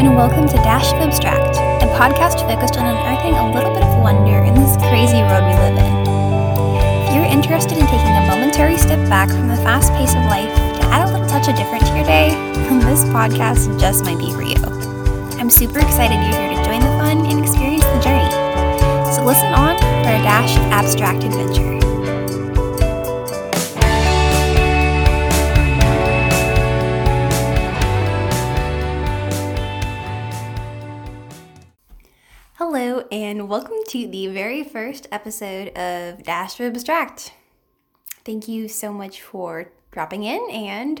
and welcome to Dash of Abstract, a podcast focused on unearthing a little bit of wonder in this crazy world we live in. If you're interested in taking a momentary step back from the fast pace of life to add a little touch of different to your day, then this podcast just might be for you. I'm super excited you're here to join the fun and experience the journey. So listen on for a Dash of Abstract adventure. Hello and welcome to the very first episode of Dash of Abstract. Thank you so much for dropping in and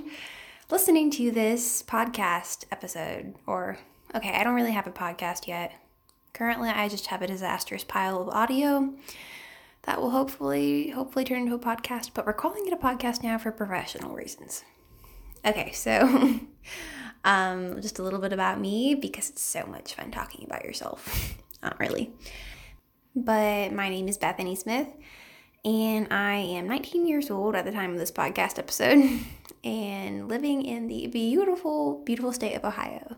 listening to this podcast episode. I don't really have a podcast yet. Currently, I just have a disastrous pile of audio that will hopefully turn into a podcast, but we're calling it a podcast now for professional reasons. Okay, so just a little bit about me because it's so much fun talking about yourself. Not really. But my name is Bethany Smith, and I am 19 years old at the time of this podcast episode and living in the beautiful, beautiful state of Ohio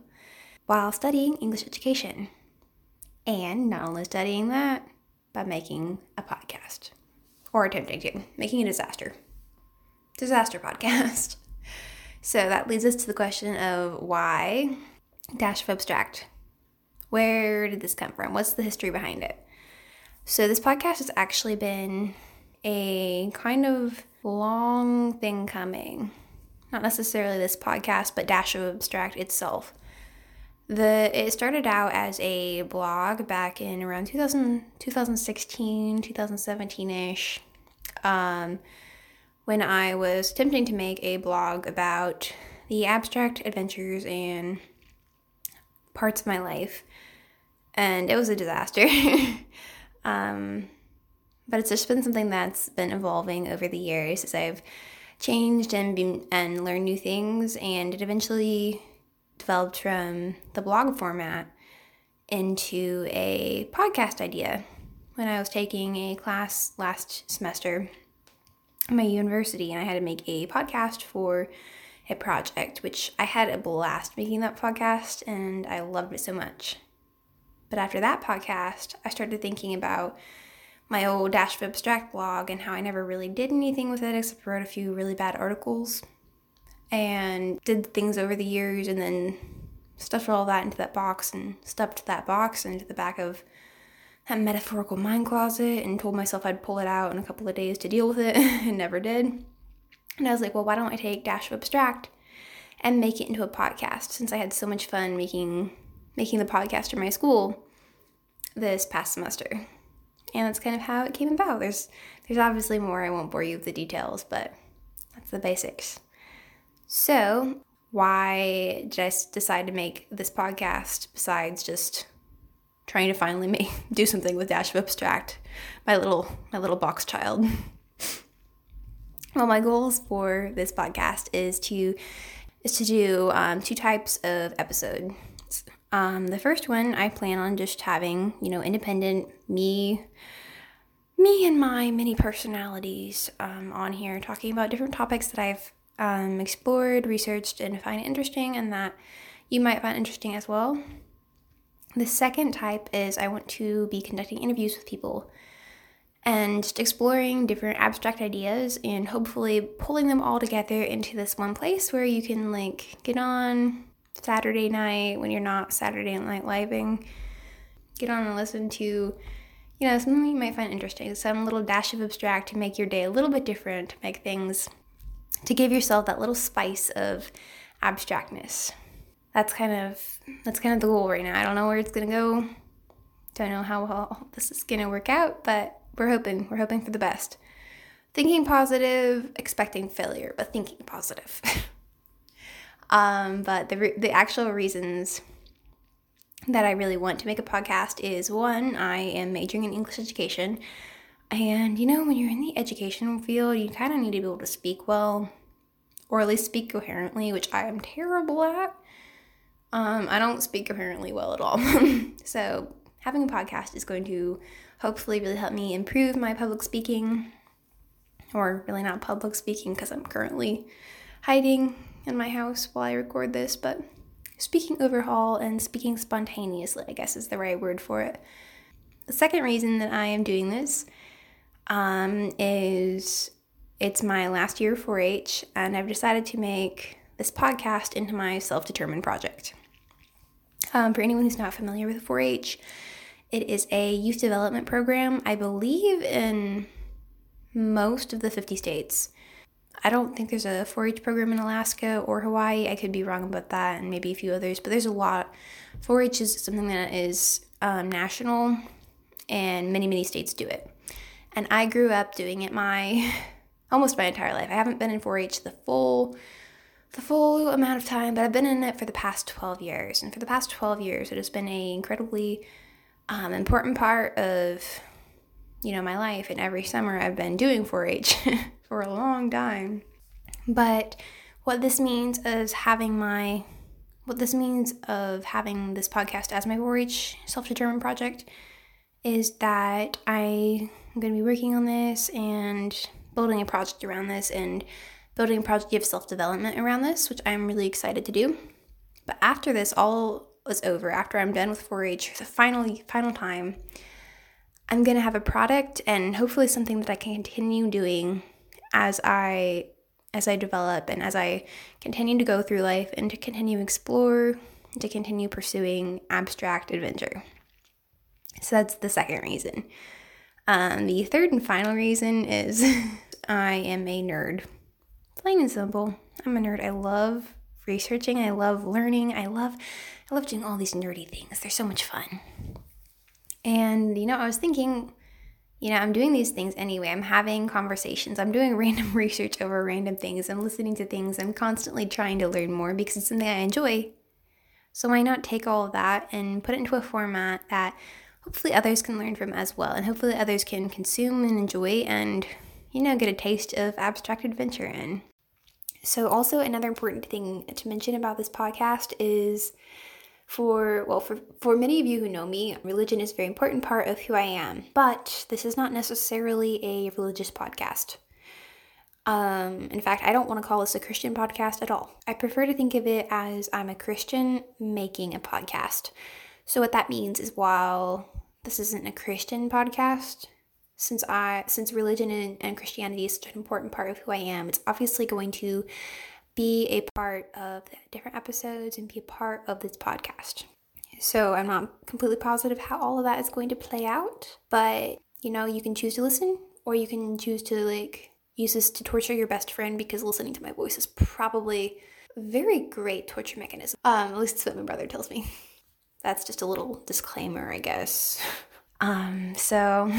while studying English education. And not only studying that, but making a podcast. Or attempting to. Making a disaster. Disaster podcast. So that leads us to the question of why Dash of Abstract. Where did this come from? What's the history behind it? So this podcast has actually been a kind of long thing coming. Not necessarily this podcast, but Dash of Abstract itself. It started out as a blog back in around 2016, 2017-ish, when I was attempting to make a blog about the abstract adventures and parts of my life, and it was a disaster. But it's just been something that's been evolving over the years as I've changed and learned new things, and it eventually developed from the blog format into a podcast idea when I was taking a class last semester at my university, and I had to make a podcast for a project, which I had a blast making that podcast, and I loved it so much. But after that podcast, I started thinking about my old Dash of Abstract blog and how I never really did anything with it except wrote a few really bad articles and did things over the years, and then stuffed all that into that box and stuffed that box into the back of that metaphorical mind closet and told myself I'd pull it out in a couple of days to deal with it and never did. And I was like, well, why don't I take Dash of Abstract and make it into a podcast, since I had so much fun making the podcast for my school this past semester. And that's kind of how it came about. There's obviously more. I won't bore you with the details, but that's the basics. So why did I decide to make this podcast besides just trying to finally do something with Dash of Abstract, my little box child? Well, my goals for this podcast is to do two types of episodes. The first one, I plan on just having, independent me and my many personalities on here talking about different topics that I've explored, researched, and find interesting, and that you might find interesting as well. The second type is I want to be conducting interviews with people and just exploring different abstract ideas and hopefully pulling them all together into this one place where you can get on Saturday night when you're not Saturday night living, get on and listen to something you might find interesting, some little Dash of Abstract to make your day a little bit different, to make things, to give yourself that little spice of abstractness. That's kind of the goal right now. I don't know where it's gonna go. Don't know how well this is gonna work out, but we're hoping for the best. Thinking positive, expecting failure, but thinking positive. But the actual reasons that I really want to make a podcast is, one, I am majoring in English education. And, when you're in the educational field, you kind of need to be able to speak well, or at least speak coherently, which I am terrible at. I don't speak coherently well at all. So having a podcast is going to hopefully really help me improve my public speaking, or really not public speaking because I'm currently hiding in my house while I record this, but speaking overhaul and speaking spontaneously, I guess is the right word for it. The second reason that I am doing this is it's my last year of 4-H, and I've decided to make this podcast into my self-determined project. For anyone who's not familiar with 4-H, it is a youth development program, I believe, in most of the 50 states. I don't think there's a 4-H program in Alaska or Hawaii. I could be wrong about that, and maybe a few others, but there's a lot. 4-H is something that is national, and many, many states do it. And I grew up doing it almost my entire life. I haven't been in 4-H the full amount of time, but I've been in it for the past 12 years. And for the past 12 years, it has been an incredibly important part of, my life. And every summer I've been doing 4-H for a long time. But what this means of having this podcast as my 4-H self-determined project is that I'm going to be working on this and building a project around this and building a project of self-development around this, which I'm really excited to do. But after this all is over, after I'm done with 4-H, the final time, I'm going to have a product and hopefully something that I can continue doing as I develop and as I continue to go through life and to continue explore, to continue pursuing abstract adventure. So that's the second reason. The third and final reason is I am a nerd. Plain and simple. I'm a nerd. I love researching. I love learning. I love doing all these nerdy things. They're so much fun. And, I was thinking, I'm doing these things anyway. I'm having conversations. I'm doing random research over random things. I'm listening to things. I'm constantly trying to learn more because it's something I enjoy. So why not take all of that and put it into a format that hopefully others can learn from as well. And hopefully others can consume and enjoy and, get a taste of abstract adventure in. So also another important thing to mention about this podcast is for many of you who know me, religion is a very important part of who I am, but this is not necessarily a religious podcast. In fact, I don't want to call this a Christian podcast at all. I prefer to think of it as I'm a Christian making a podcast. So what that means is while this isn't a Christian podcast, since religion and Christianity is such an important part of who I am, it's obviously going to be a part of the different episodes and be a part of this podcast. So I'm not completely positive how all of that is going to play out, but you can choose to listen, or you can choose to use this to torture your best friend, because listening to my voice is probably a very great torture mechanism. At least that's what my brother tells me. That's just a little disclaimer, I guess. So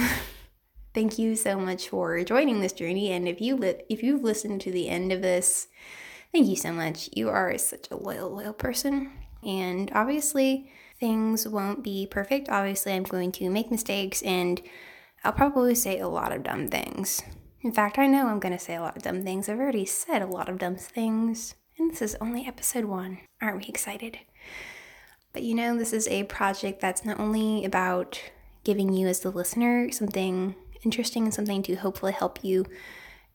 thank you so much for joining this journey, and if you've listened to the end of this, thank you so much. You are such a loyal person, and obviously things won't be perfect. Obviously I'm going to make mistakes, and I'll probably say a lot of dumb things. In fact, I know I'm going to say a lot of dumb things. I've already said a lot of dumb things, and this is only episode 1. Aren't we excited? But this is a project that's not only about giving you as the listener something interesting and something to hopefully help you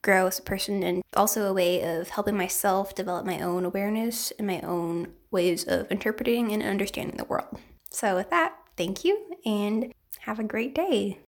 grow as a person, and also a way of helping myself develop my own awareness and my own ways of interpreting and understanding the world. So with that, thank you and have a great day.